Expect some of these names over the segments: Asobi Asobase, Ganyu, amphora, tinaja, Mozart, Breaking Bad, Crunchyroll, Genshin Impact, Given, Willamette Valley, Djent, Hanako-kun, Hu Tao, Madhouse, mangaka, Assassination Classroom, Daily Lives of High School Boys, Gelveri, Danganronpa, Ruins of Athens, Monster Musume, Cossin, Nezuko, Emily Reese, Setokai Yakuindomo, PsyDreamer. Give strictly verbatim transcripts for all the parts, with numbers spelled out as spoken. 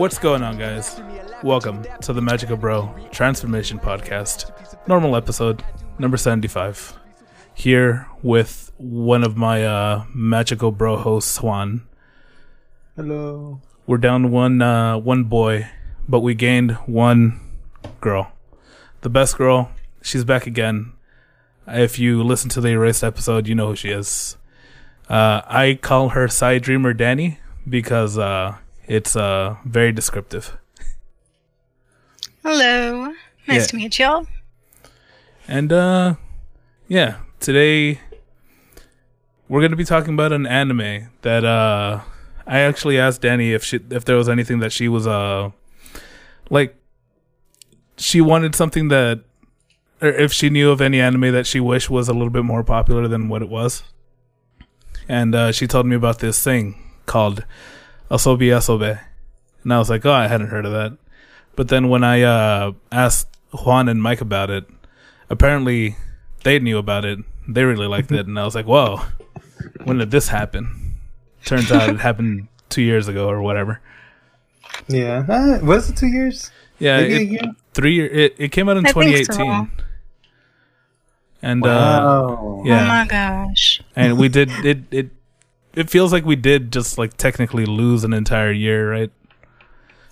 What's going on, guys? Welcome to the Magical Bro Transformation Podcast, normal episode number seventy-five. Here with one of my uh, Magical Bro hosts, Juan. Hello. We're down one uh, one boy, but we gained one girl. The best girl, she's back again. If you listen to the Erased episode, you know who she is. Uh, I call her PsyDreamer Danny because uh, it's uh, very descriptive. Hello. Nice yeah. to meet y'all. And, uh, yeah, today we're going to be talking about an anime that uh, I actually asked Danny if she, if there was anything that she was, uh, like, she wanted something that, or if she knew of any anime that she wished was a little bit more popular than what it was. And uh, she told me about this thing called Asobi Asobase. And I was like, oh, I hadn't heard of that. But then when I uh, asked Juan and Mike about it, apparently they knew about it. They really liked it. And I was like, whoa, when did this happen? Turns out it happened two years ago or whatever. Yeah. Uh, was it two years? Yeah. It, year? Three year, it, it came out in I twenty eighteen. And wow. uh, yeah. Oh my gosh! And we did it, it. It feels like we did just like technically lose an entire year, right?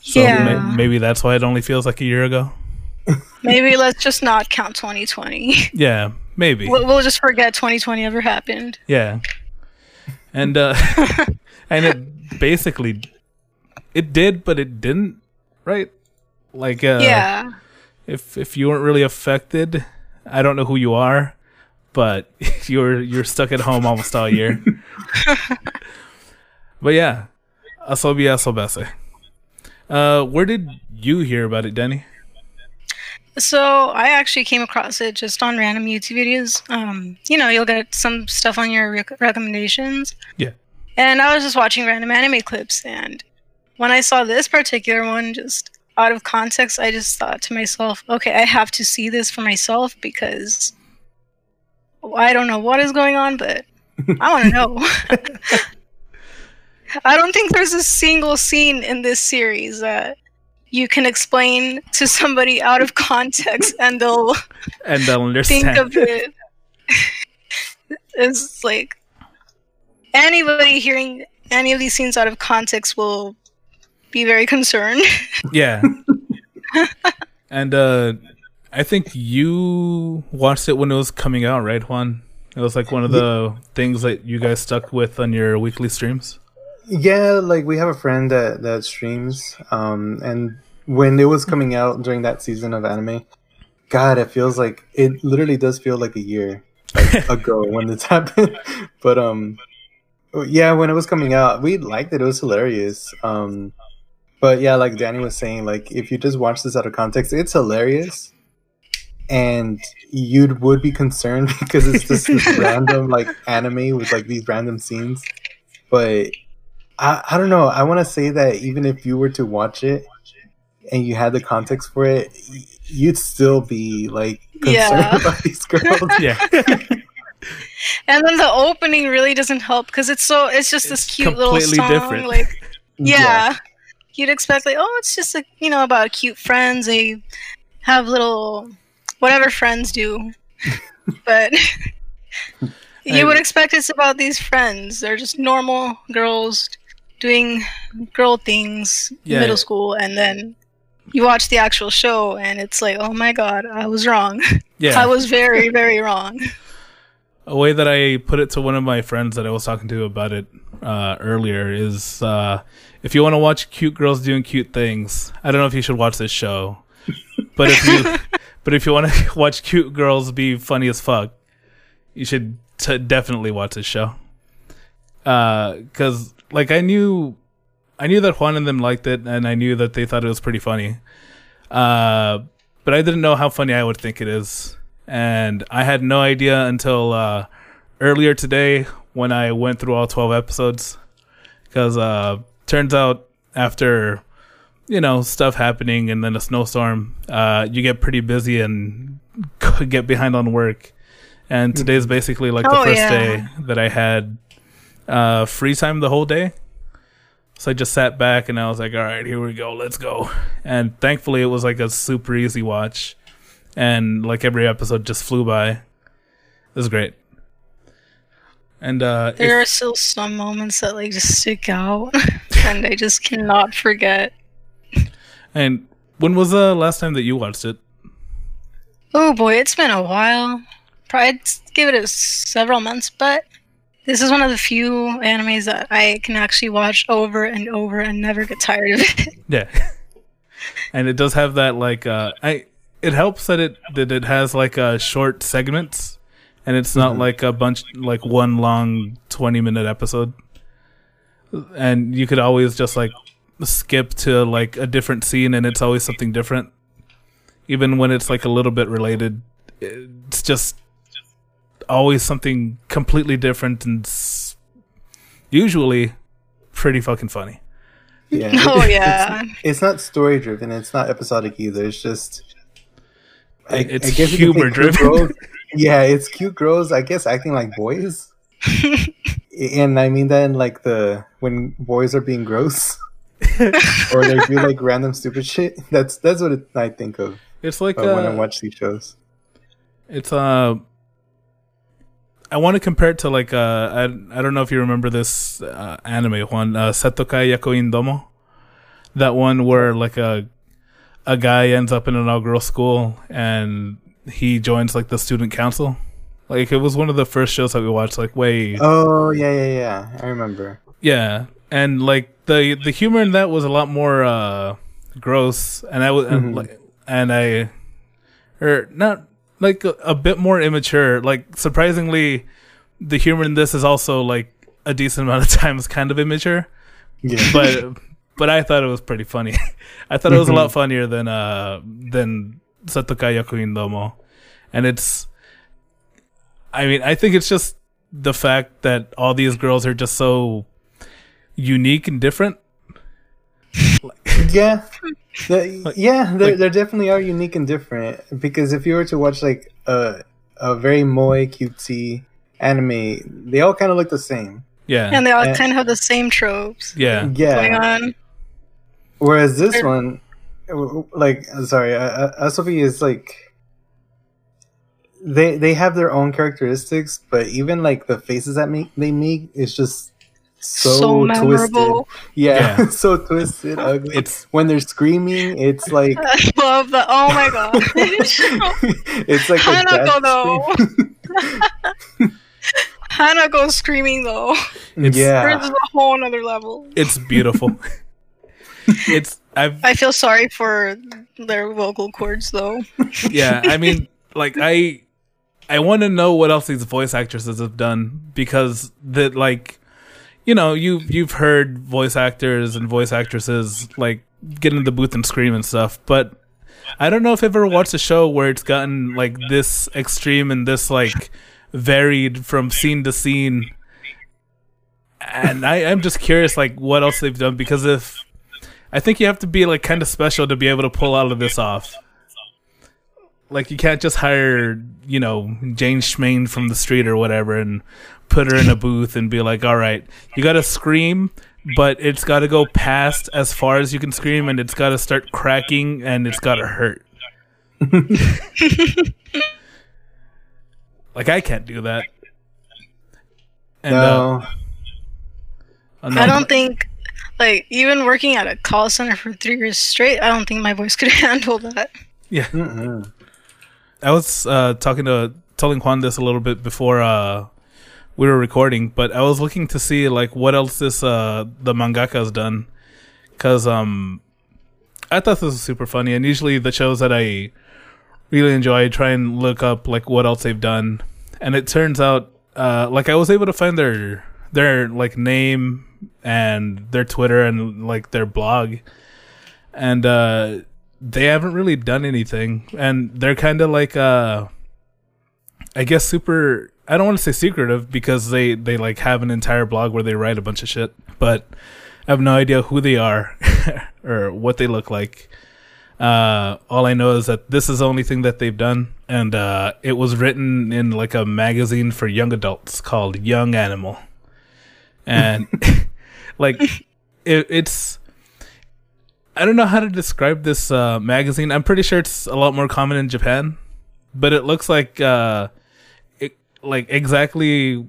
So yeah. may, maybe that's why it only feels like a year ago. Maybe let's just not count twenty twenty. Yeah, maybe we'll, we'll just forget twenty twenty ever happened. Yeah, and uh, and it basically it did, but it didn't, right? Like uh, yeah, if if you weren't really affected. I don't know who you are, but you're you're stuck at home almost all year. But yeah, Asobi Asobase. Uh, where did you hear about it, Danny? So I actually came across it just on random YouTube videos. Um, you know, you'll get some stuff on your rec- recommendations. Yeah. And I was just watching random anime clips, and when I saw this particular one, just out of context, I just thought to myself, okay, I have to see this for myself because I don't know what is going on, but I want to know. I don't think there's a single scene in this series that you can explain to somebody out of context and they'll, and they'll understand. Think of it as like anybody hearing any of these scenes out of context will be very concerned. Yeah. And uh I think you watched it when it was coming out, right, Juan? It was like one of the yeah. things that you guys stuck with on your weekly streams. Yeah, like we have a friend that that streams um and when it was coming out during that season of anime, god, it feels like it literally does feel like a year like, ago when this happened. But um yeah, when it was coming out, we liked it. It was hilarious. Um But yeah, like Danny was saying, like if you just watch this out of context, it's hilarious, and you would be concerned because it's just this random like anime with like these random scenes. But I, I don't know. I want to say that even if you were to watch it and you had the context for it, you'd still be like concerned yeah. about these girls. Yeah. And then the opening really doesn't help because it's so it's just it's this cute little song. Different. Like yeah. yeah. You'd expect, like, oh, it's just, a, you know, about cute friends. They have little, whatever friends do. But you I, would expect it's about these friends. They're just normal girls doing girl things yeah, in middle yeah. school. And then you watch the actual show, and it's like, oh, my God, I was wrong. Yeah. I was very, very wrong. A way that I put it to one of my friends that I was talking to about it uh, earlier is... Uh, If you want to watch cute girls doing cute things, I don't know if you should watch this show. But if you, but if you want to watch cute girls be funny as fuck, you should t- definitely watch this show. Because, uh, like, I knew, I knew that Juan and them liked it, and I knew that they thought it was pretty funny. Uh, but I didn't know how funny I would think it is, and I had no idea until uh, earlier today when I went through all twelve episodes. Because. Uh, Turns out after, you know, stuff happening and then a snowstorm, uh, you get pretty busy and get behind on work. And today's basically like oh, the first yeah. day that I had uh, free time the whole day. So I just sat back and I was like, all right, here we go. Let's go. And thankfully, it was like a super easy watch. And like every episode just flew by. It was great. And uh, there if- are still some moments that like just stick out and I just cannot forget. And when was the last time that you watched it? Oh boy, it's been a while. Probably give it a several months, but this is one of the few animes that I can actually watch over and over and never get tired of it. Yeah, and it does have that like uh, I. It helps that it that it has like a short segments, and it's not mm-hmm. like a bunch like one long twenty minute episode. And you could always just like skip to like a different scene, and it's always something different. Even when it's like a little bit related, it's just always something completely different and usually pretty fucking funny. Yeah. Oh yeah. It's, it's not story driven. It's not episodic either. It's just I, it's I guess humor driven. Yeah, it's cute girls. I guess acting like boys, and I mean that in like the when boys are being gross. Or they do like random stupid shit. That's that's what it, I think of. It's like uh, uh, when I watch these shows. It's uh, I want to compare it to like uh, I I don't know if you remember this uh, anime one, uh, Setokai Yakuindomo. That one where like a a guy ends up in an all girl school and he joins like the student council. Like it was one of the first shows that we watched. Like way. Oh yeah yeah yeah, I remember. Yeah. And like the the humor in that was a lot more uh, gross, and I was mm-hmm. like, and I, or not like a, a bit more immature. Like surprisingly, the humor in this is also like a decent amount of times kind of immature. Yeah. But but I thought it was pretty funny. I thought it was mm-hmm. a lot funnier than uh than Setokai Yakuindomo, and it's. I mean, I think it's just the fact that all these girls are just so. Unique and different. Yeah, the, yeah, there, like, there definitely are unique and different. Because if you were to watch like a a very moe cutesy anime, they all kind of look the same. Yeah, and they all kind of have the same tropes. Yeah, yeah. Going on. Whereas this They're... one, like, sorry, Asobi is like they they have their own characteristics, but even like the faces that make they make is just. So, so memorable. Twisted. Yeah, yeah. So twisted, ugly. It's when they're screaming, it's like I love the oh my god. It's like Hanako though. Hanako screaming though. It's yeah. a whole other level. It's beautiful. it's I've, I feel sorry for their vocal cords though. Yeah, I mean like I I wanna know what else these voice actresses have done because that like you know, you you've heard voice actors and voice actresses like get in the booth and scream and stuff, but I don't know if I've ever watched a show where it's gotten like this extreme and this like varied from scene to scene. And I, I'm just curious, like what else they've done because if I think you have to be like kind of special to be able to pull all of this off. Like you can't just hire, you know, Jane Schmain from the street or whatever and. Put her in a booth and be like, all right, you got to scream, but it's got to go past as far as you can scream, and it's got to start cracking, and it's got to hurt. Like, I can't do that. And, no. Uh, I don't think, like, even working at a call center for three years straight, I don't think my voice could handle that. Yeah. Mm-hmm. I was uh, talking to, telling Juan this a little bit before, uh, we were recording, but I was looking to see like what else this uh, the mangaka's done, because um, I thought this was super funny. And usually the shows that I really enjoy, I try and look up like what else they've done. And it turns out, uh, like I was able to find their their like name and their Twitter and like their blog, and uh, they haven't really done anything. And they're kind of like, uh, I guess, super. I don't want to say secretive because they, they like have an entire blog where they write a bunch of shit, but I have no idea who they are or what they look like. Uh, all I know is that this is the only thing that they've done. And, uh, it was written in like a magazine for young adults called Young Animal. And like, it, it's I don't know how to describe this uh, magazine. I'm pretty sure it's a lot more common in Japan, but it looks like uh, it, like exactly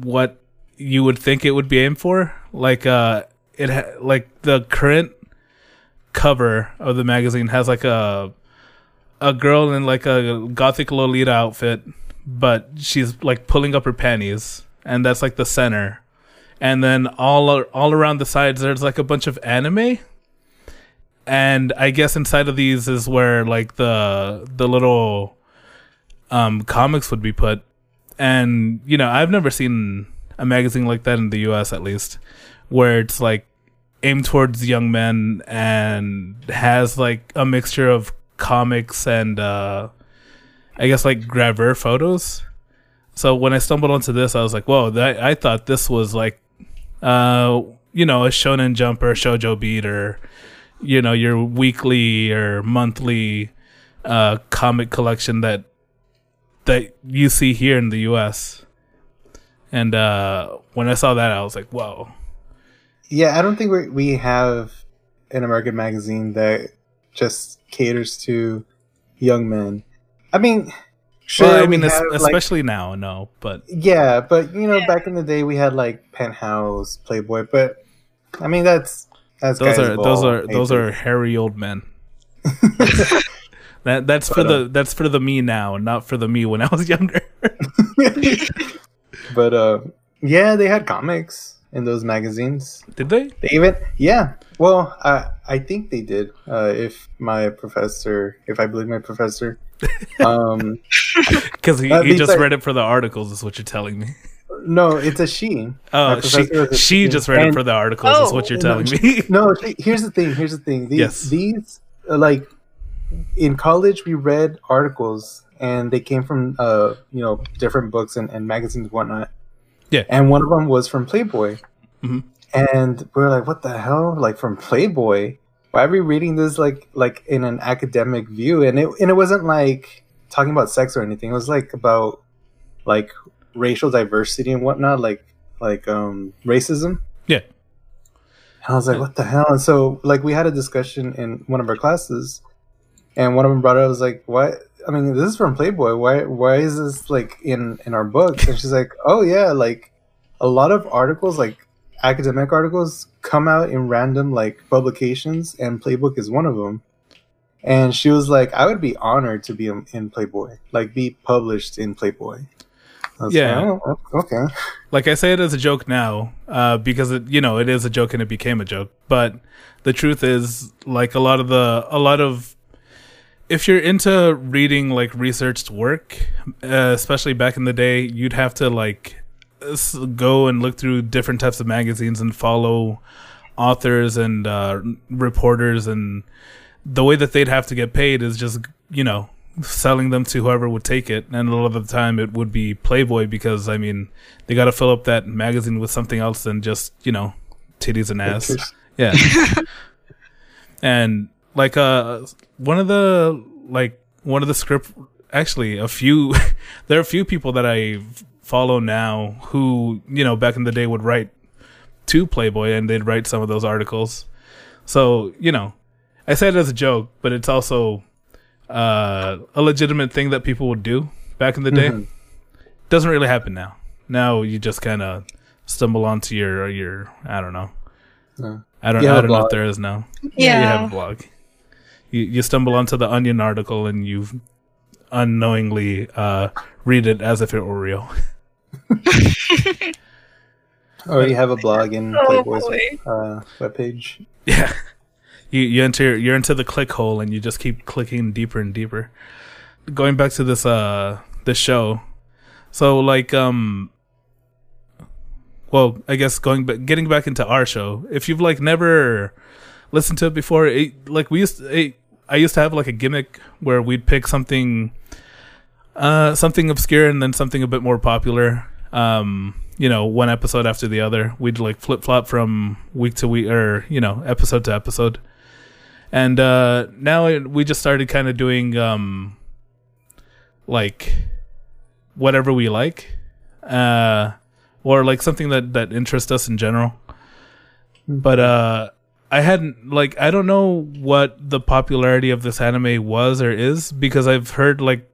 what you would think it would be aimed for. Like uh, it ha- like the current cover of the magazine has like a a girl in like a gothic Lolita outfit, but she's like pulling up her panties, and that's like the center. And then all all around the sides, there's like a bunch of anime. And I guess inside of these is where like the the little um, comics would be put. And, you know, I've never seen a magazine like that in the U S at least, where it's like aimed towards young men and has like a mixture of comics and uh, I guess like gravure photos. So when I stumbled onto this, I was like, whoa, that, I thought this was like, uh, you know, a Shonen Jump or Shoujo Beat or, you know, your weekly or monthly uh, comic collection that that you see here in the U S. And uh, when I saw that, I was like, whoa. Yeah, I don't think we we have an American magazine that just caters to young men. I mean, sure. Well, I mean, have, especially like, now, no, but... Yeah, but, you know, yeah. Back in the day, we had, like, Penthouse, Playboy, but, I mean, that's... That's those are those are ages. Those are hairy old men. that that's but, for the uh, that's for the me now, not for the me when I was younger. But uh, yeah, they had comics in those magazines. Did they? They even yeah. Well, I I think they did. Uh, if my professor, if I believe my professor, um, because he, he just like, read it for the articles, is what you're telling me. No, it's a she. Oh, she, she just read and, it for the articles. Oh, is what you're telling no, me. No, here's the thing. Here's the thing. These, yes. these uh, like in college, we read articles, and they came from uh, you know, different books and, and magazines and whatnot. Yeah, and one of them was from Playboy, mm-hmm. and we were like, "What the hell? Like from Playboy? Why are we reading this like like in an academic view?" And it and it wasn't like talking about sex or anything. It was like about like. racial diversity and whatnot, like like um racism. Yeah. And I was like, what the hell? And so like we had a discussion in one of our classes, and one of them brought up, I was like, what? I mean, this is from Playboy. Why why is this like in in our books? And she's like, oh yeah, like a lot of articles, like academic articles, come out in random like publications, and Playboy is one of them. And she was like, I would be honored to be in Playboy, like be published in Playboy. Yeah. Like, oh, okay. Like I say it as a joke now, uh, because it, you know, it is a joke and it became a joke. But the truth is, like a lot of the, a lot of, if you're into reading like researched work, uh, especially back in the day, you'd have to like go and look through different types of magazines and follow authors and uh, reporters, and the way that they'd have to get paid is just, you know, selling them to whoever would take it, and a lot of the time it would be Playboy, because I mean they got to fill up that magazine with something else than just, you know, titties and ass. Yeah. And like uh one of the like one of the script actually a few there are a few people that I follow now who, you know, back in the day would write to Playboy, and they'd write some of those articles. So, you know, I said it as a joke, but it's also Uh, a legitimate thing that people would do back in the day. Mm-hmm. Doesn't really happen now. Now you just kind of stumble onto your your I don't know. No. I don't, I don't know if there is now. Yeah. yeah, you have a blog. You you stumble onto the Onion article and you unknowingly uh, read it as if it were real. Or you have a blog in oh, Playboy's uh, webpage. Yeah. You you enter you're into the click hole, and you just keep clicking deeper and deeper. Going back to this uh this show, so like um, well I guess going back getting back into our show. If you've like never listened to it before, it, like we used to, it, I used to have like a gimmick where we'd pick something, uh something obscure and then something a bit more popular. Um. You know, one episode after the other, we'd like flip flop from week to week, or you know, episode to episode. And uh, now it, we just started kind of doing um, like whatever we like, uh, or like something that, that interests us in general. But uh, I hadn't, like, I don't know what the popularity of this anime was or is, because I've heard, like,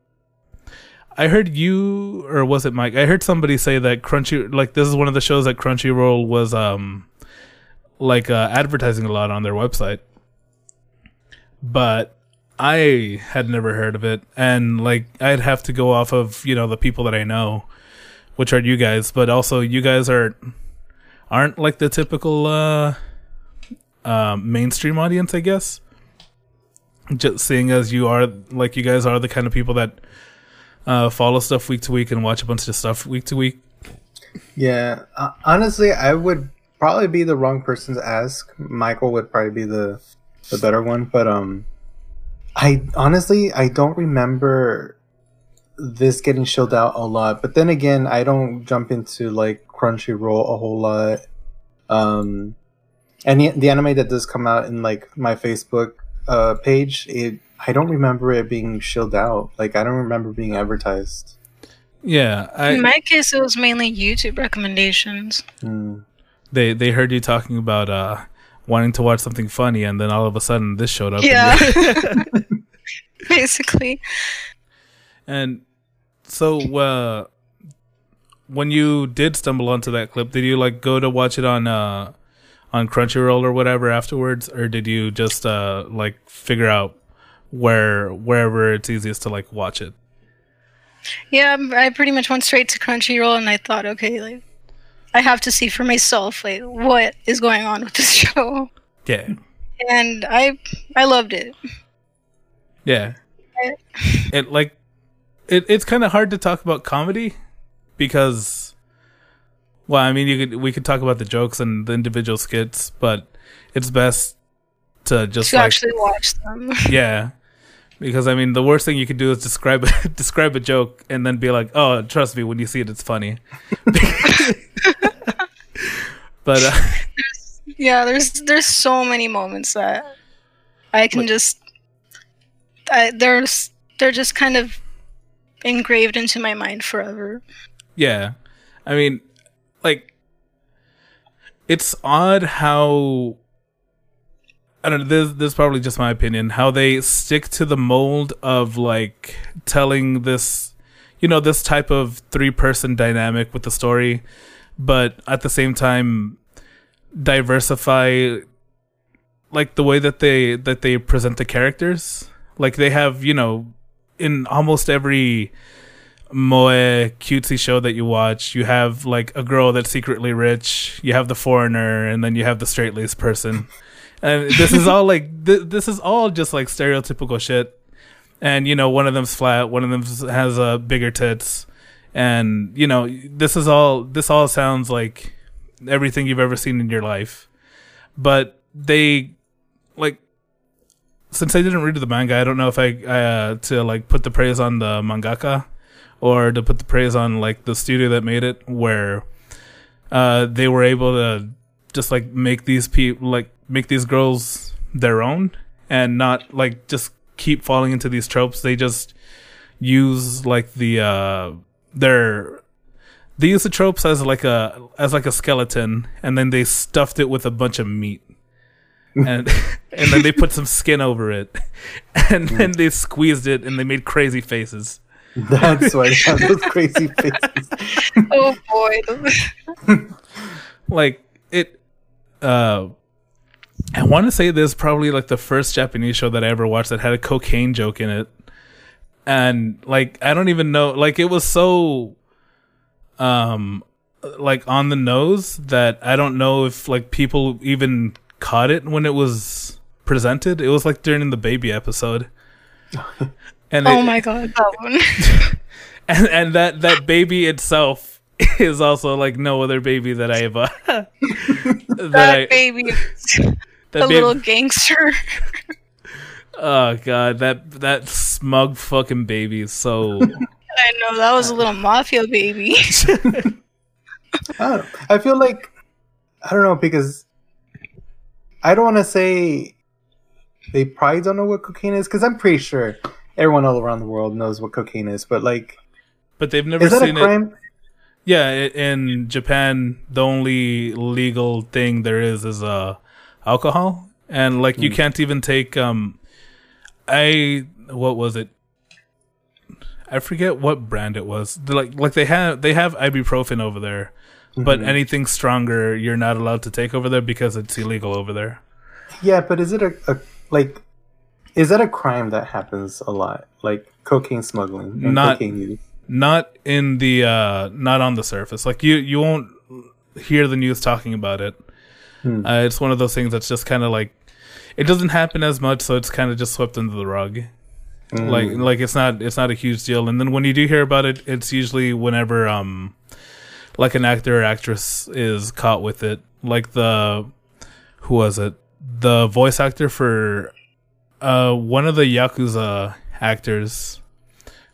I heard you, or was it Mike? I heard somebody say that Crunchy, like, this is one of the shows that Crunchyroll was, um, like, uh, advertising a lot on their website. But I had never heard of it, and, like, I'd have to go off of, you know, the people that I know, which are you guys, but also you guys are, aren't, like, the typical, uh, uh, mainstream audience, I guess. Just seeing as you are, like, you guys are the kind of people that Uh, follow stuff week to week and watch a bunch of stuff week to week. Yeah, uh, honestly, I would probably be the wrong person to ask. Michael would probably be the the better one, but um, I honestly I don't remember this getting shelled out a lot. But then again, I don't jump into like Crunchyroll a whole lot. Um, and the, the anime that does come out in like my Facebook uh page, it. I don't remember it being shilled out. Like, I don't remember being advertised. Yeah. I, in my case, it was mainly YouTube recommendations. Mm. They they heard you talking about uh, wanting to watch something funny, and then all of a sudden this showed up. Yeah. And basically. And so uh, when you did stumble onto that clip, did you, like, go to watch it on... Uh, on Crunchyroll or whatever afterwards? Or did you just, uh, like, figure out where wherever it's easiest to like watch it? Yeah, I pretty much went straight to Crunchyroll, and I thought, okay, like, I have to see for myself, like, what is going on with this show. Yeah. And I I loved it. Yeah. It, it like it it's kind of hard to talk about comedy because, well, I mean, you could we could talk about the jokes and the individual skits, but it's best to just to like, actually watch them. Yeah. Because, I mean, the worst thing you could do is describe describe a joke and then be like, oh, trust me, when you see it, it's funny. But uh, there's, yeah, there's there's so many moments that I can like, just I, there's they're just kind of engraved into my mind forever. Yeah, I mean, like, it's odd how. I don't know, this, this is probably just my opinion, how they stick to the mold of, like, telling this, you know, this type of three-person dynamic with the story, but at the same time diversify, like, the way that they that they present the characters. Like, they have, you know, in almost every moe cutesy show that you watch, you have, like, a girl that's secretly rich, you have the foreigner, and then you have the straight-laced person. And this is all like th- this is all just like stereotypical shit, and you know one of them's flat, one of them has a uh, bigger tits, and you know this is all this all sounds like everything you've ever seen in your life, but they like since I didn't read the manga, I don't know if I, I uh, to like put the praise on the mangaka or to put the praise on like the studio that made it, where uh, they were able to just like make these people like. make these girls their own and not like just keep falling into these tropes. They just use like the uh their they use the tropes as like a as like a skeleton, and then they stuffed it with a bunch of meat, and and then they put some skin over it, and then they squeezed it and they made crazy faces. That's why they have those crazy faces. Oh boy. Like it uh I want to say this probably like the first Japanese show that I ever watched that had a cocaine joke in it, and like I don't even know, like it was so, um, like on the nose that I don't know if like people even caught it when it was presented. It was like during the baby episode, and oh it, my god, that one, and and that that baby itself. Is also like no other baby that I have. Uh, that that I, baby, that the baby. Little gangster. Oh god, that that smug fucking baby. Is so I know that was a little mafia baby. I, I feel like I don't know because I don't want to say they probably don't know what cocaine is because I'm pretty sure everyone all around the world knows what cocaine is, but like, but they've never is that seen a crime? It. Yeah, in Japan, the only legal thing there is is uh, alcohol, and like mm. you can't even take. Um, I what was it? I forget what brand it was. They're like like they have they have ibuprofen over there, mm-hmm. but anything stronger you're not allowed to take over there because it's illegal over there. Yeah, but is it a, a like? Is that a crime that happens a lot? Like cocaine smuggling, and not cocaine use? Not in the uh, not on the surface. Like you, you won't hear the news talking about it. Hmm. Uh, it's one of those things that's just kind of like it doesn't happen as much, so it's kind of just swept under the rug. Mm. Like like it's not it's not a huge deal. And then when you do hear about it, it's usually whenever um like an actor or actress is caught with it. Like the who was it? The voice actor for uh one of the Yakuza actors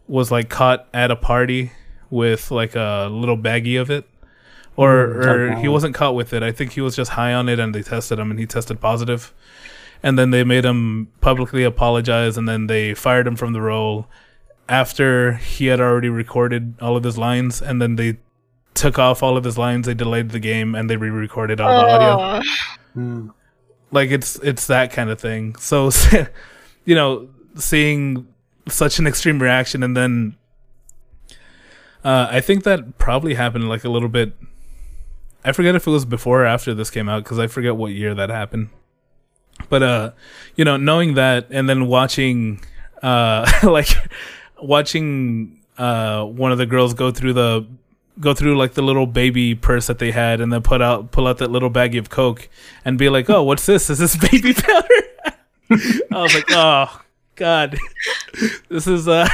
was like caught at a party with like a little baggie of it, or, or he wasn't caught with it. I think he was just high on it, and they tested him, and he tested positive. And then they made him publicly apologize, and then they fired him from the role after he had already recorded all of his lines. And then they took off all of his lines, they delayed the game, and they re-recorded all the Aww. audio. Like it's it's that kind of thing. So, you know, seeing such an extreme reaction, and then uh, I think that probably happened like a little bit. I forget if it was before or after this came out, because I forget what year that happened. But uh, you know, knowing that, and then watching, uh, like watching uh, one of the girls go through the go through like the little baby purse that they had, and then put out pull out that little baggie of coke, and be like, "Oh, what's this? Is this baby powder?" I was like, "Oh God, this is uh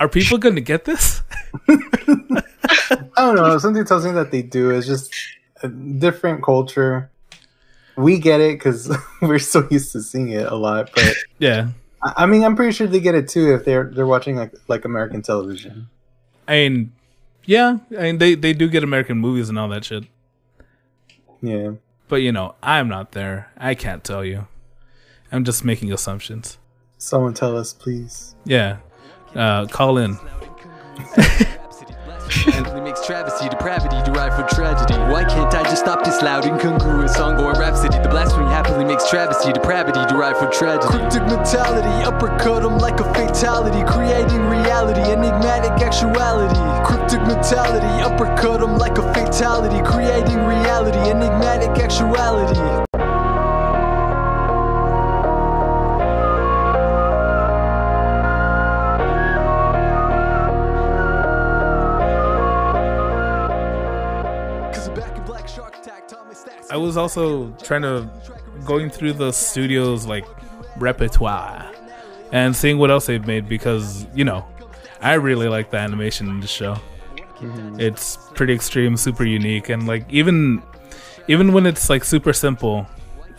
are people gonna get this?" I don't know, something tells me that they do. It's just a different culture. We get it because we're so used to seeing it a lot, but yeah, I, I mean, I'm pretty sure they get it too if they're they're watching like like American television. I mean, yeah, I mean they they do get American movies and all that shit. Yeah, but you know, I'm not there. I can't tell you. I'm just making assumptions. Someone tell us, please. Yeah. Uh, call in. Makes travesty, depravity derived from tragedy. Why can't I just stop this loud, incongruous song or rhapsody? The blasphemy happily makes travesty, depravity derived from tragedy. Cryptic mentality, uppercut them like a fatality, creating reality, enigmatic actuality. Cryptic mentality, uppercut them like a fatality, creating reality, enigmatic actuality. I was also trying to going through the studio's like repertoire and seeing what else they've made, because you know I really like the animation in this show. Mm-hmm. It's pretty extreme, super unique, and like even even when it's like super simple,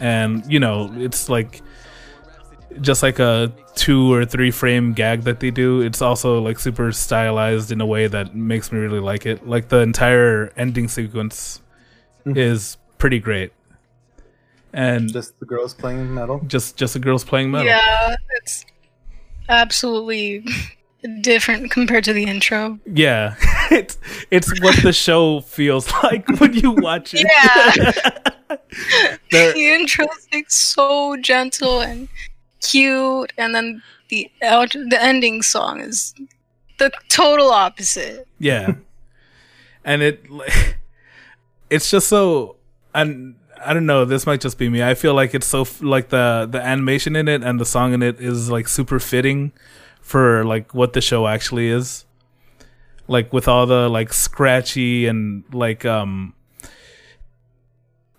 and you know it's like just like a two or three frame gag that they do, it's also like super stylized in a way that makes me really like it. Like the entire ending sequence mm-hmm. is pretty great, and just the girls playing metal just just the girls playing metal yeah, it's absolutely different compared to the intro. Yeah, it's it's what the show feels like when you watch it. Yeah. the, the intro is like so gentle and cute, and then the out the ending song is the total opposite. Yeah. And it it's just so, and I don't know, this might just be me. I feel like it's so f- like the the animation in it and the song in it is like super fitting for like what the show actually is. Like with all the like scratchy and like um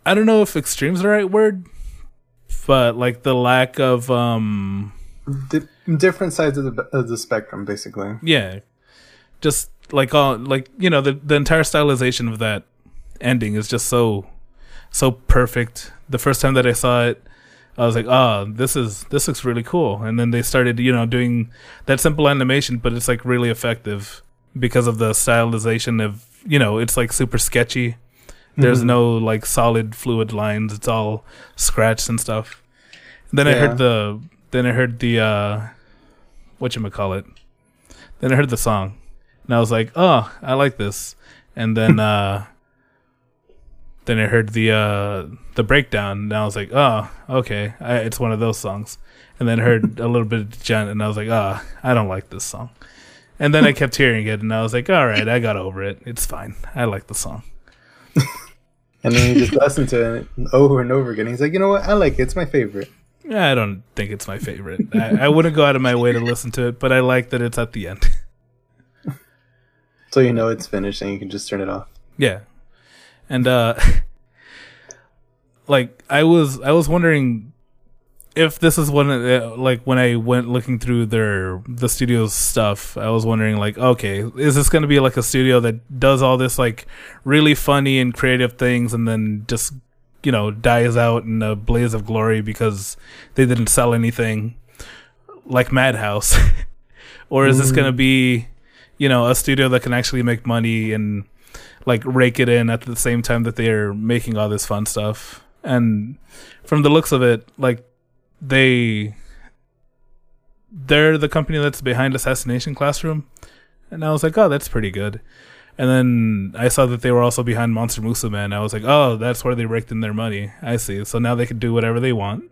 I don't know if extreme's the right word, but like the lack of um D- different sides of the of the spectrum, basically. Yeah. Just like all like you know the the entire stylization of that ending is just so So perfect. The first time that I saw it, I was like, "Oh, this is this looks really cool." And then they started, you know, doing that simple animation, but it's like really effective because of the stylization of, you know, it's like super sketchy. There's mm-hmm. no like solid fluid lines. It's all scratched and stuff. And then yeah. I heard the then I heard the uh, whatchamacallit. Then I heard the song, and I was like, "Oh, I like this." And then uh, then I heard the uh, the breakdown, and I was like, oh, okay, I, it's one of those songs. And then heard a little bit of Djent, and I was like, ah, oh, I don't like this song. And then I kept hearing it, and I was like, all right, I got over it. It's fine. I like the song. And then he just listened to it over and over again. He's like, you know what? I like it. It's my favorite. Yeah, I don't think it's my favorite. I, I wouldn't go out of my way to listen to it, but I like that it's at the end. So you know it's finished, and you can just turn it off. Yeah. And, uh, like, I was I was wondering if this is one of the, like, when I went looking through their the studio's stuff, I was wondering, like, okay, is this going to be, like, a studio that does all this, like, really funny and creative things and then just, you know, dies out in a blaze of glory because they didn't sell anything, like Madhouse? Or is mm. this going to be, you know, a studio that can actually make money and, like, rake it in at the same time that they're making all this fun stuff? And from the looks of it, like, they they're the company that's behind Assassination Classroom, and I was like, oh, that's pretty good. And then I saw that they were also behind Monster Musume, and I was like, oh, that's where they raked in their money. I see. So now they can do whatever they want.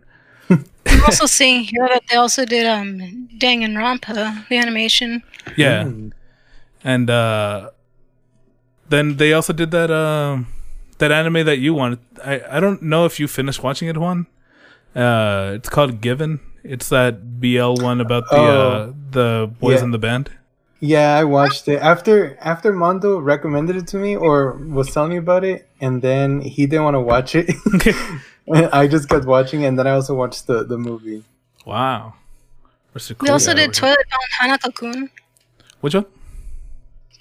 I'm also seeing here that they also did um, Danganronpa, the animation. Yeah. Ooh. And uh, then they also did that uh, that anime that you wanted. I, I don't know if you finished watching it, Juan. Uh, it's called Given. It's that B L one about the oh, uh, the boys yeah. in the band. Yeah, I watched it after after Mondo recommended it to me or was telling me about it, and then he didn't want to watch it. And I just kept watching, and then I also watched the, the movie. Wow, so cool. We also did Toilet-bound Hanako-kun. Which one?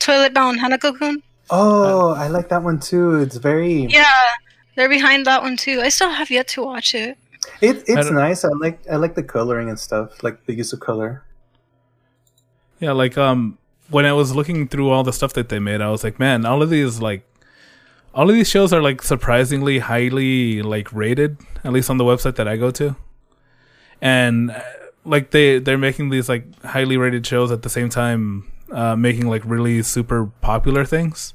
Toilet-bound Hanako-kun. Oh, I like that one too. It's very yeah. They're behind that one too. I still have yet to watch it. It it's I nice. I like I like the coloring and stuff, like the use of color. Yeah, like um, when I was looking through all the stuff that they made, I was like, man, all of these like, all of these shows are like surprisingly highly like rated, at least on the website that I go to, and like they they're making these like highly rated shows at the same time, uh, making like really super popular things.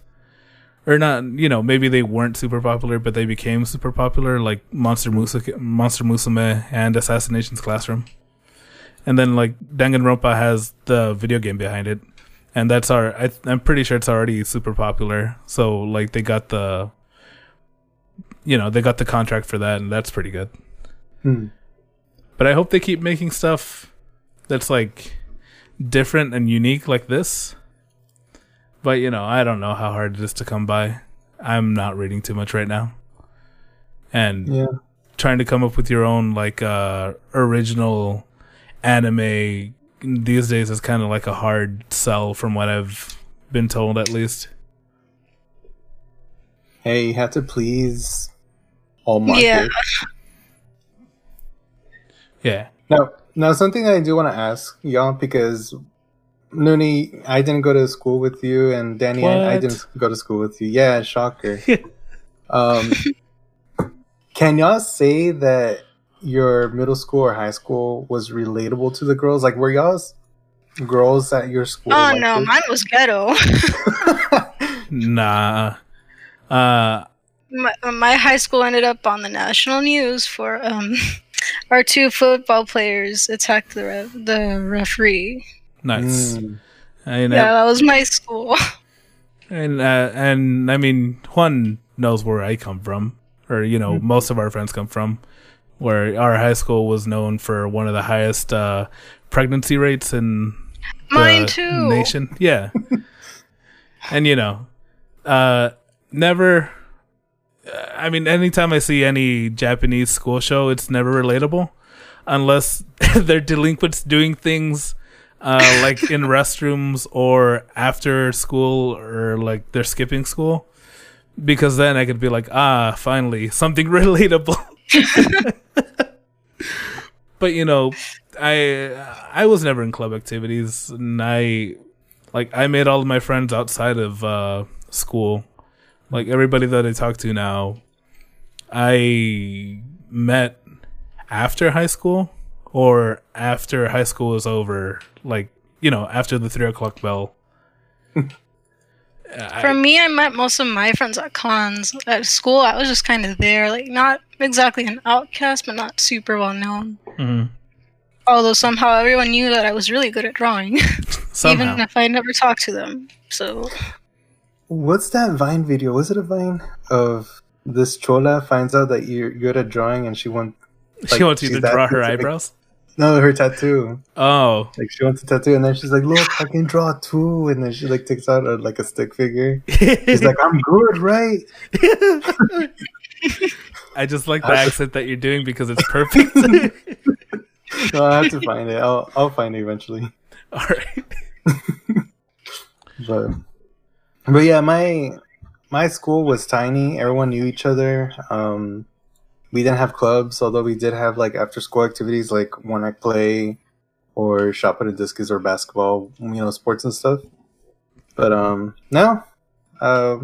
Or not, you know, maybe they weren't super popular, but they became super popular, like Monster Musume, Monster Musume and Assassination's Classroom. And then, like, Danganronpa has the video game behind it. And that's our, I, I'm pretty sure it's already super popular. So, like, they got the, you know, they got the contract for that, and that's pretty good. Hmm. But I hope they keep making stuff that's, like, different and unique like this. But, you know, I don't know how hard it is to come by. I'm not reading too much right now. And yeah. trying to come up with your own, like, uh, original anime these days is kind of like a hard sell from what I've been told, at least. Hey, you have to please all markets. Yeah. Yeah. Now, now, something I do want to ask y'all, because Nuni, I didn't go to school with you, and Danny, what? I didn't go to school with you. Yeah, shocker. um, can y'all say that your middle school or high school was relatable to the girls? Like, were y'all girls at your school? Oh, like no, this? Mine was ghetto. Nah. Uh, my, my high school ended up on the national news for um, our two football players attacked the, re- the referee. Nice. Mm. And, uh, yeah, that was my school. And uh, and I mean, Juan knows where I come from, or you know, mm-hmm. most of our friends come from, where our high school was known for one of the highest uh, pregnancy rates in Mine the too. nation. Yeah. And you know, uh, never. I mean, anytime I see any Japanese school show, it's never relatable, unless they're delinquents doing things. Uh, like in restrooms or after school, or like they're skipping school, because then I could be like, ah, finally something relatable. But you know, I I was never in club activities, and I like I made all of my friends outside of uh, school. Like everybody that I talk to now, I met after high school. Or after high school is over, like, you know, after the three o'clock bell. Uh, For I, me, I met most of my friends at cons. At school, I was just kind of there. Like, not exactly an outcast, but not super well-known. Mm-hmm. Although somehow everyone knew that I was really good at drawing. Somehow. Even if I never talked to them. So... What's that Vine video? Was it a Vine of this Chola finds out that you're good at drawing and she wants... Like, she wants you to draw her eyebrows? No, her tattoo. Oh. Like, she wants a tattoo, and then she's like, look, I can draw too. And then she, like, takes out, a, like, a stick figure. She's like, I'm good, right? I just like the accent that you're doing because it's perfect. No, I have to find it. I'll, I'll find it eventually. All right. But... But yeah, my my school was tiny. Everyone knew each other. Um, we didn't have clubs, although we did have like after school activities like one act play or shot put and discus or basketball, you know, sports and stuff. But um, no, uh,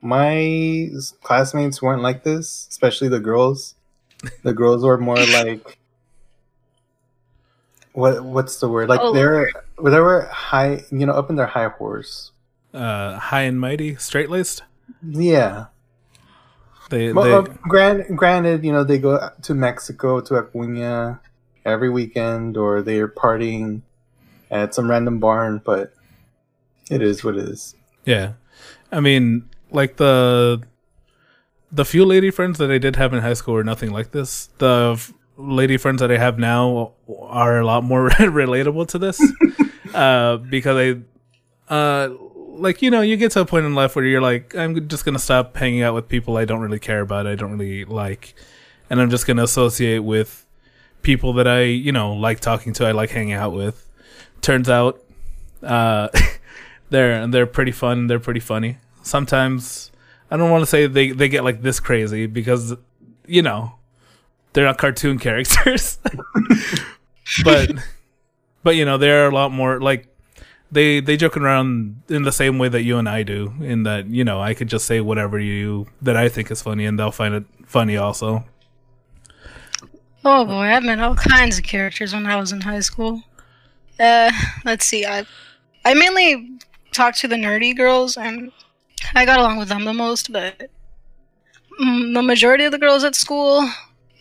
my classmates weren't like this, especially the girls. The girls were more like what what's the word? Like oh, they're they were high, you know, up in their high horse. Uh, high and mighty, straight-laced. Yeah. They, well, they... Uh, grant, granted, you know, they go to Mexico to Acuña every weekend, or they're partying at some random barn. But it is what it is. Yeah, I mean, like the the few lady friends that I did have in high school were nothing like this. The f- lady friends that I have now are a lot more relatable to this uh, because I. Uh, Like, you know, you get to a point in life where you're like, I'm just going to stop hanging out with people I don't really care about, I don't really like. And I'm just going to associate with people that I, you know, like talking to, I like hanging out with. Turns out, uh, they're, they're pretty fun, they're pretty funny. Sometimes, I don't want to say they, they get like this crazy because, you know, they're not cartoon characters. but, but, you know, they're a lot more like, They they joke around in the same way that you and I do, in that, you know, I could just say whatever you that I think is funny and they'll find it funny also. Oh boy, I met all kinds of characters when I was in high school. Uh, let's see, I I mainly talked to the nerdy girls and I got along with them the most, but the majority of the girls at school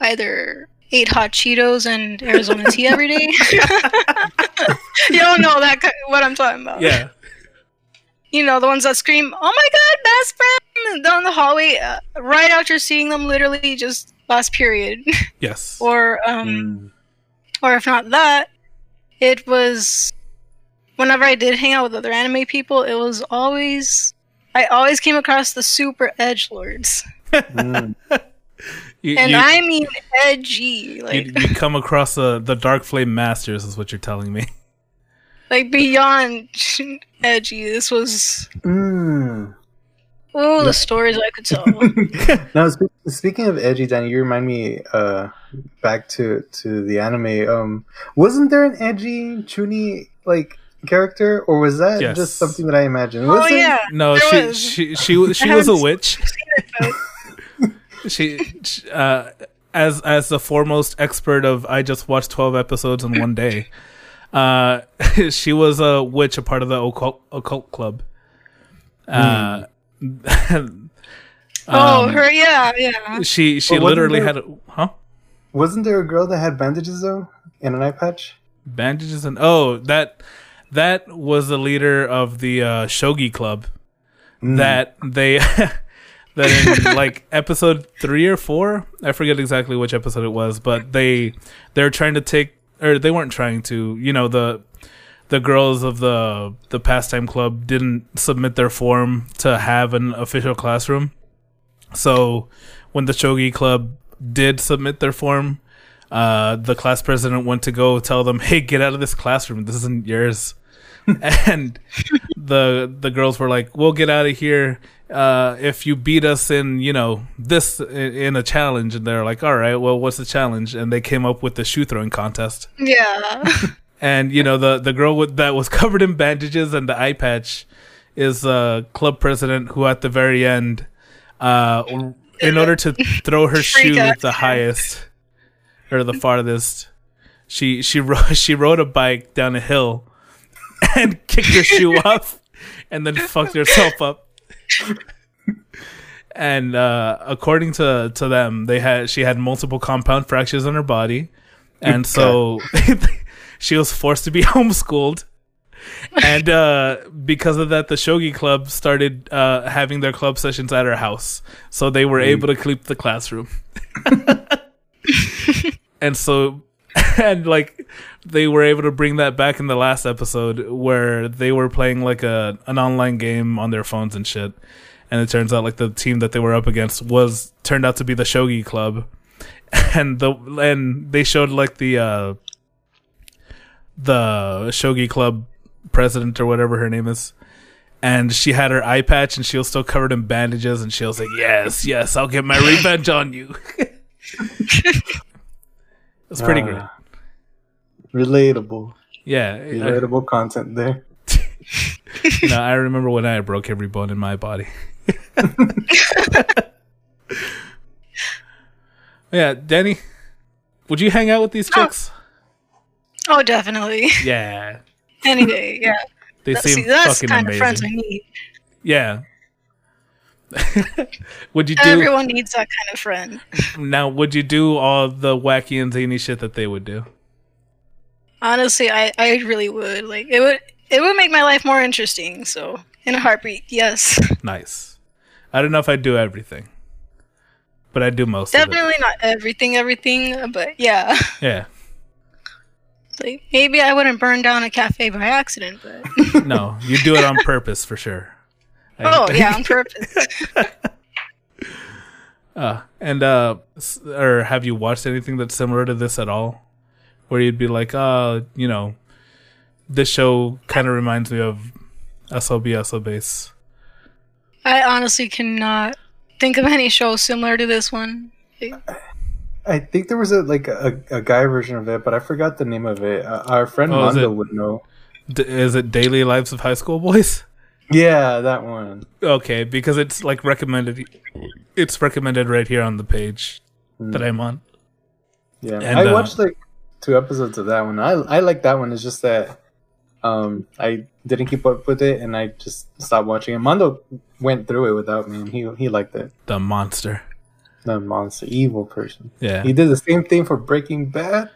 either ate hot Cheetos and Arizona tea every day. You don't know that kind of what I'm talking about. Yeah. You know, the ones that scream, oh my god, best friend! Down the hallway, uh, right after seeing them literally just last period. Yes. Or, um, mm. or if not that, it was, whenever I did hang out with other anime people, it was always, I always came across the super edgelords. Mm. You, and you, I mean edgy. Like you, you come across the the Dark Flame Masters, is what you're telling me. Like beyond edgy, this was. Mm. Oh, yeah. The stories I could tell. Now, sp- speaking of edgy, Danny, you remind me. Uh, back to to the anime. Um, wasn't there an edgy Chuni like character, or was that yes. just something that I imagined? Was oh there? yeah, no, she, was. she she she she was a witch. She, uh, as as the foremost expert of, I just watched twelve episodes in one day. Uh, she was a witch, a part of the occult occult club. Uh, mm. um, oh, her, yeah, yeah. She she literally there, had, a, huh? Wasn't there a girl that had bandages though, and an eye patch? Bandages and oh, that that was the leader of the uh, shogi club. Mm. That they. That in like episode three or four, I forget exactly which episode it was, but they they're trying to take or they weren't trying to, you know, the the girls of the the pastime club didn't submit their form to have an official classroom. So when the shogi club did submit their form, uh, the class president went to go tell them, "Hey, get out of this classroom. This isn't yours." And the the girls were like, "We'll get out of here uh, if you beat us in, you know, this in a challenge." And they're like, "All right, well, what's the challenge?" And they came up with the shoe throwing contest. Yeah. And you know the the girl with, that was covered in bandages and the eye patch is a club president who, at the very end, uh, in order to throw her shoe the highest or the farthest, she she ro- she rode a bike down a hill. And kicked her shoe off and then fucked herself up. And uh, according to, to them, they had she had multiple compound fractures on her body, and so she was forced to be homeschooled. And uh, because of that, the Shogi Club started uh, having their club sessions at her house, so they were mm. able to keep the classroom. And so, and like they were able to bring that back in the last episode where they were playing like a an online game on their phones and shit. And it turns out like the team that they were up against was turned out to be the Shogi Club, and the and they showed like the uh, the Shogi Club president or whatever her name is, and she had her eye patch and she was still covered in bandages, and she was like, "Yes, yes, I'll get my revenge on you." It's pretty uh, great. Relatable. Yeah. Relatable I, content there. No, I remember when I broke every bone in my body. Yeah, Danny, would you hang out with these chicks? Oh, oh definitely. Yeah. Any day, yeah. They that's, seem that's fucking kind amazing. Of friends I need. Yeah. Would you do? Everyone needs that kind of friend. Now, would you do all the wacky and zany shit that they would do? Honestly, I, I really would. Like it would it would make my life more interesting. So, in a heartbeat, yes. Nice. I don't know if I'd do everything, but I'd do most. Definitely of it. not everything, everything, but yeah. Yeah. Like maybe I wouldn't burn down a cafe by accident, but no, you do it on purpose for sure. Oh yeah, on purpose. uh, and uh, or have you watched anything that's similar to this at all, where you'd be like, uh, you know, this show kind of reminds me of Asobi Asobase? I honestly cannot think of any show similar to this one. I think there was a like a, a guy version of it, but I forgot the name of it. Uh, our friend oh, Mondo would know. D- is it Daily Lives of High School Boys? Yeah, that one. Okay, because it's like recommended. It's recommended right here on the page mm. that I'm on. Yeah, and, I uh, watched like two episodes of that one. I I like that one. It's just that um, I didn't keep up with it, and I just stopped watching it. Mondo went through it without me, and he he liked it. The monster. The monster, evil person. Yeah, he did the same thing for Breaking Bad.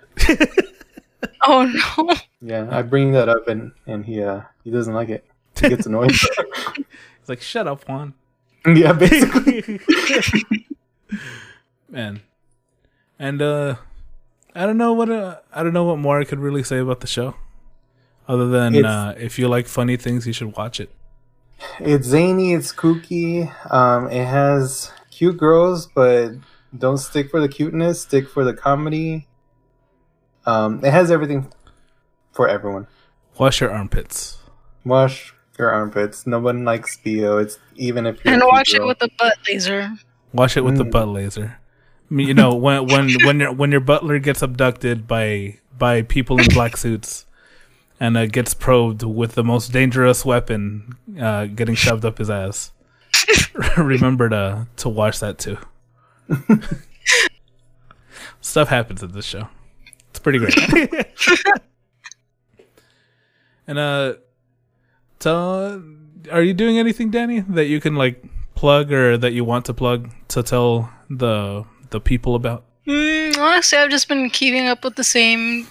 Oh no. Yeah, I bring that up, and and he uh he doesn't like it. He gets annoyed. He's like, "Shut up, Juan." Yeah, basically. Man, and uh, I don't know what uh, I don't know what more I could really say about the show, other than uh, if you like funny things, you should watch it. It's zany. It's kooky. Um, it has cute girls, but don't stick for the cuteness. Stick for the comedy. Um, it has everything for everyone. Wash your armpits. Wash your armpits. No one likes B O. It's even if you're and wash it with a butt laser. Wash it with mm. the butt laser. I mean, you know, when when when your when your butler gets abducted by by people in black suits, and uh, gets probed with the most dangerous weapon, uh, getting shoved up his ass. Remember to to watch that too. Stuff happens at this show. It's pretty great. And uh, tell, are you doing anything, Danny, that you can like plug or that you want to plug to tell the the people about? Mm, honestly, I've just been keeping up with the same,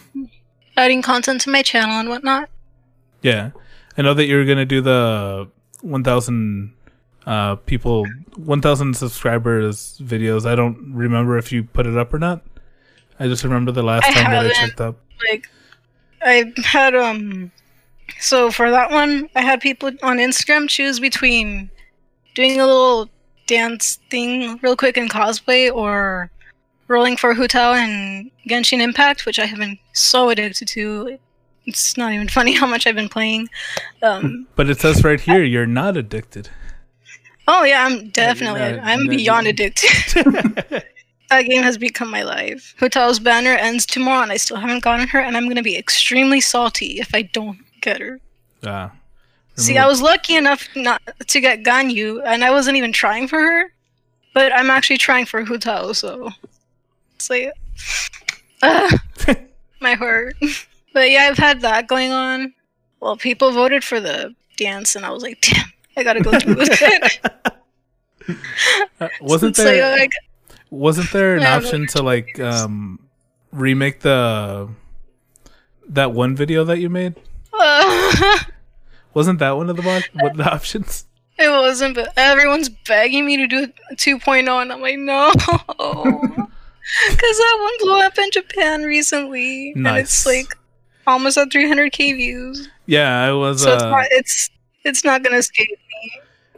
adding content to my channel and whatnot. Yeah, I know that you're gonna do the one thousand. Uh, people, one thousand subscribers videos. I don't remember if you put it up or not. I just remember the last I time that I checked up. Like, I had, um, so for that one, I had people on Instagram choose between doing a little dance thing real quick in cosplay or rolling for Hu Tao and Genshin Impact, which I have been so addicted to. It's not even funny how much I've been playing. Um, but it says right here, you're not addicted. Oh yeah, I'm definitely. Yeah, I'm beyond addicted. That game has become my life. Hu Tao's banner ends tomorrow, and I still haven't gotten her, and I'm gonna be extremely salty if I don't get her. Ah. See, I was lucky enough not to get Ganyu, and I wasn't even trying for her, but I'm actually trying for Hu Tao, so it's like, uh, my heart. But yeah, I've had that going on. Well, people voted for the dance, and I was like, damn, I gotta go through with it. uh, wasn't, so there, like, wasn't there an yeah, option like, to like um, remake the that one video that you made? Uh, wasn't that one of the, one of the options? It wasn't, but everyone's begging me to do two point oh, and I'm like, no. Because that one blew up in Japan recently. Nice. And it's like almost at three hundred K views. Yeah, I was. So uh, it's, not, it's it's not gonna escape me.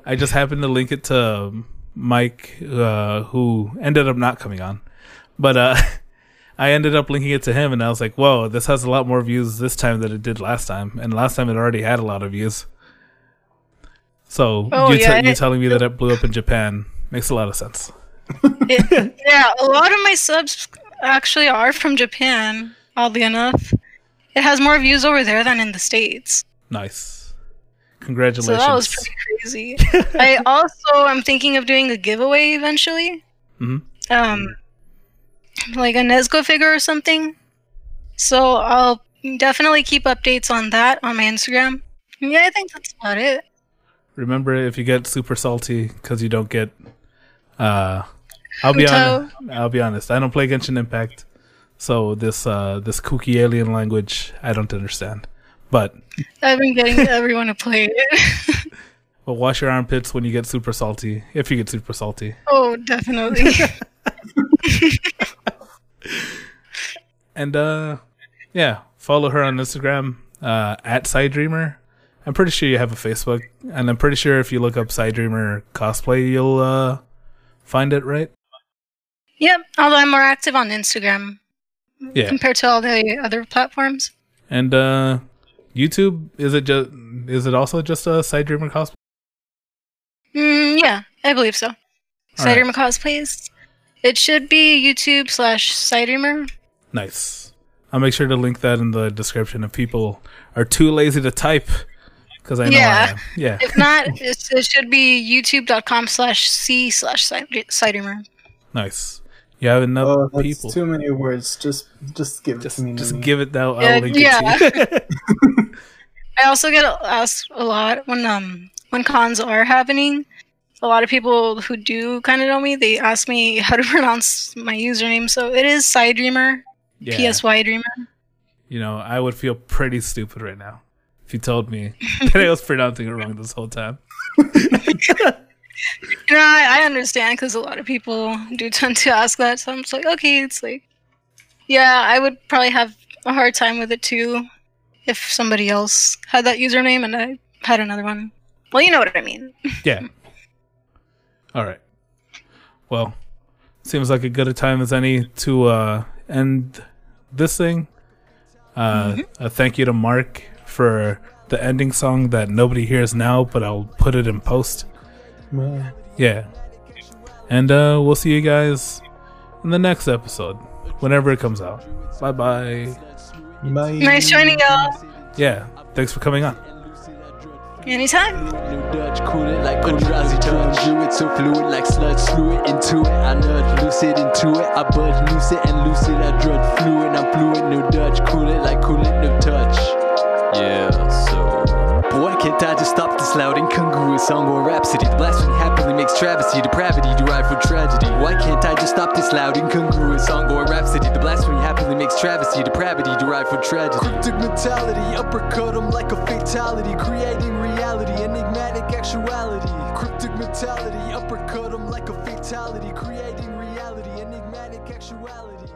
I just happened to link it to Mike, uh, who ended up not coming on, but uh, I ended up linking it to him, and I was like, "Whoa, this has a lot more views this time than it did last time." And last time it already had a lot of views. So oh, you yeah, t- you telling me that it blew up in Japan makes a lot of sense. It, yeah, a lot of my subs actually are from Japan, oddly enough. It has more views over there than in the States. Nice. Congratulations. So that was pretty crazy. I also am thinking of doing a giveaway eventually. Mm-hmm. Um, like a Nezuko figure or something. So I'll definitely keep updates on that on my Instagram. Yeah, I think that's about it. Remember, if you get super salty because you don't get... Uh, I'll be honest. I'll be honest. I don't play Genshin Impact, so this uh, this kooky alien language I don't understand. But I've been getting everyone to play it. But wash your armpits when you get super salty. If you get super salty. Oh, definitely. And uh, yeah, follow her on Instagram uh, at PsyDreamer. I'm pretty sure you have a Facebook, and I'm pretty sure if you look up PsyDreamer cosplay, you'll. Uh, Find it, right? Yep, although I'm more active on Instagram yeah. compared to all the other platforms. And uh, YouTube, is it just is it also just a PsyDreamer cosplay? Mm, yeah, I believe so. PsyDreamer right. cosplays. It should be YouTube slash PsyDreamer. Nice. I'll make sure to link that in the description if people are too lazy to type. Because I know yeah. I am. Yeah. If not, it's, it should be youtube.com slash C slash PsyDreamer. Nice. You have enough oh, that's people. Too many words. Just just give just, it to me. Just give it now. Yeah. I'll link yeah. it to you. I also get asked a lot when um when cons are happening. A lot of people who do kind of know me, they ask me how to pronounce my username. So it is PsyDreamer. Yeah. P S Y Dreamer. You know, I would feel pretty stupid right now. If you told me that I was pronouncing it wrong this whole time. No, I, I understand because a lot of people do tend to ask that. So I'm just like, okay, it's like, yeah, I would probably have a hard time with it too if somebody else had that username and I had another one. Well, you know what I mean. Yeah. All right. Well, seems like a good a time as any to uh, end this thing. Uh, mm-hmm. A thank you to Mark for the ending song that nobody hears now, but I'll put it in post. Yeah. And uh, we'll see you guys in the next episode, whenever it comes out. Bye bye. Nice joining y'all. Yeah. Thanks for coming on. Anytime. New Dutch, cool it like Undrazi Dutch. Do it so fluid like slut, slew it into it. I nerd, lucid into it. I bud, loose it and lucid. I dread fluid, I'm fluid. New Dutch, cool it like cool it, no touch. Yeah, so boy, can't I just stop this loud incongruous song or rhapsody? The blasphemy happily makes travesty, depravity derived from tragedy. Why can't I just stop this loud incongruous song or rhapsody? The blasphemy happily makes travesty, depravity derived from tragedy. Cryptic mentality, uppercut them like a fatality, creating reality, enigmatic actuality. Cryptic mentality, uppercut them like a fatality, creating reality, enigmatic actuality.